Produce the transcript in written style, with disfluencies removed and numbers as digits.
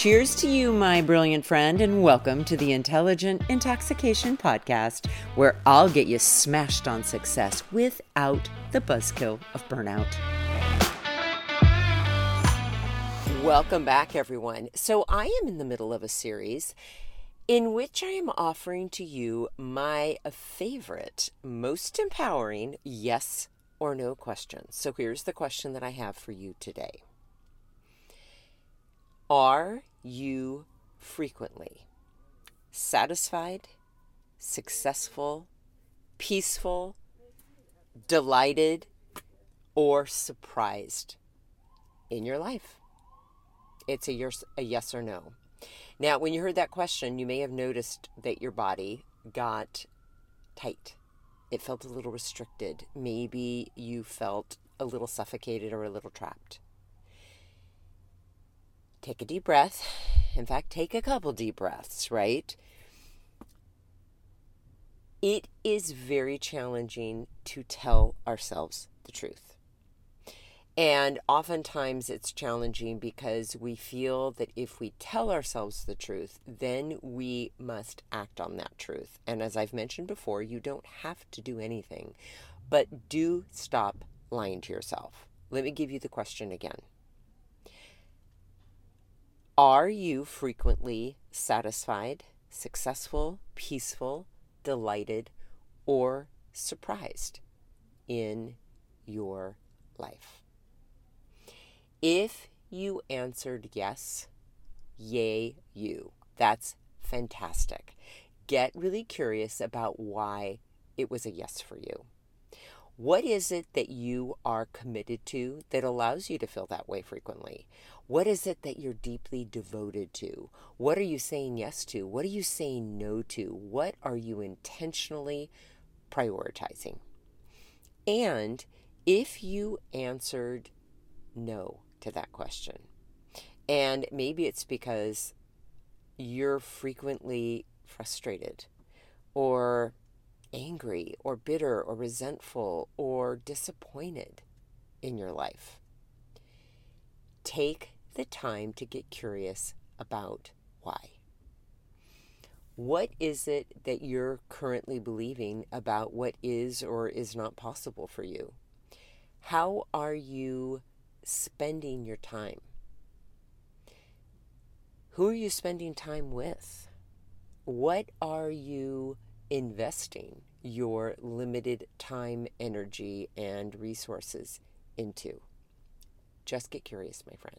Cheers to you, my brilliant friend, and welcome to the Intelligent Intoxication Podcast, where I'll get you smashed on success without the buzzkill of burnout. Welcome back, everyone. So I am in the middle of a series in which I am offering to you my favorite, most empowering yes or no questions. So here's the question that I have for you today. Are you frequently satisfied, successful, peaceful, delighted, or surprised in your life? It's a yes or no. Now, when you heard that question, you may have noticed that your body got tight. It felt a little restricted. Maybe you felt a little suffocated or a little trapped. Take a deep breath. In fact, take a couple deep breaths, right? It is very challenging to tell ourselves the truth. And oftentimes it's challenging because we feel that if we tell ourselves the truth, then we must act on that truth. And as I've mentioned before, you don't have to do anything, but do stop lying to yourself. Let me give you the question again. Are you frequently satisfied, successful, peaceful, delighted, or surprised in your life? If you answered yes, yay you. That's fantastic. Get really curious about why it was a yes for you. What is it that you are committed to that allows you to feel that way frequently? What is it that you're deeply devoted to? What are you saying yes to? What are you saying no to? What are you intentionally prioritizing? And if you answered no to that question, and maybe it's because you're frequently frustrated or angry or bitter or resentful or disappointed in your life. Take the time to get curious about why. What is it that you're currently believing about what is or is not possible for you? How are you spending your time? Who are you spending time with? What are you investing your limited time, energy, and resources into? Just get curious, my friend.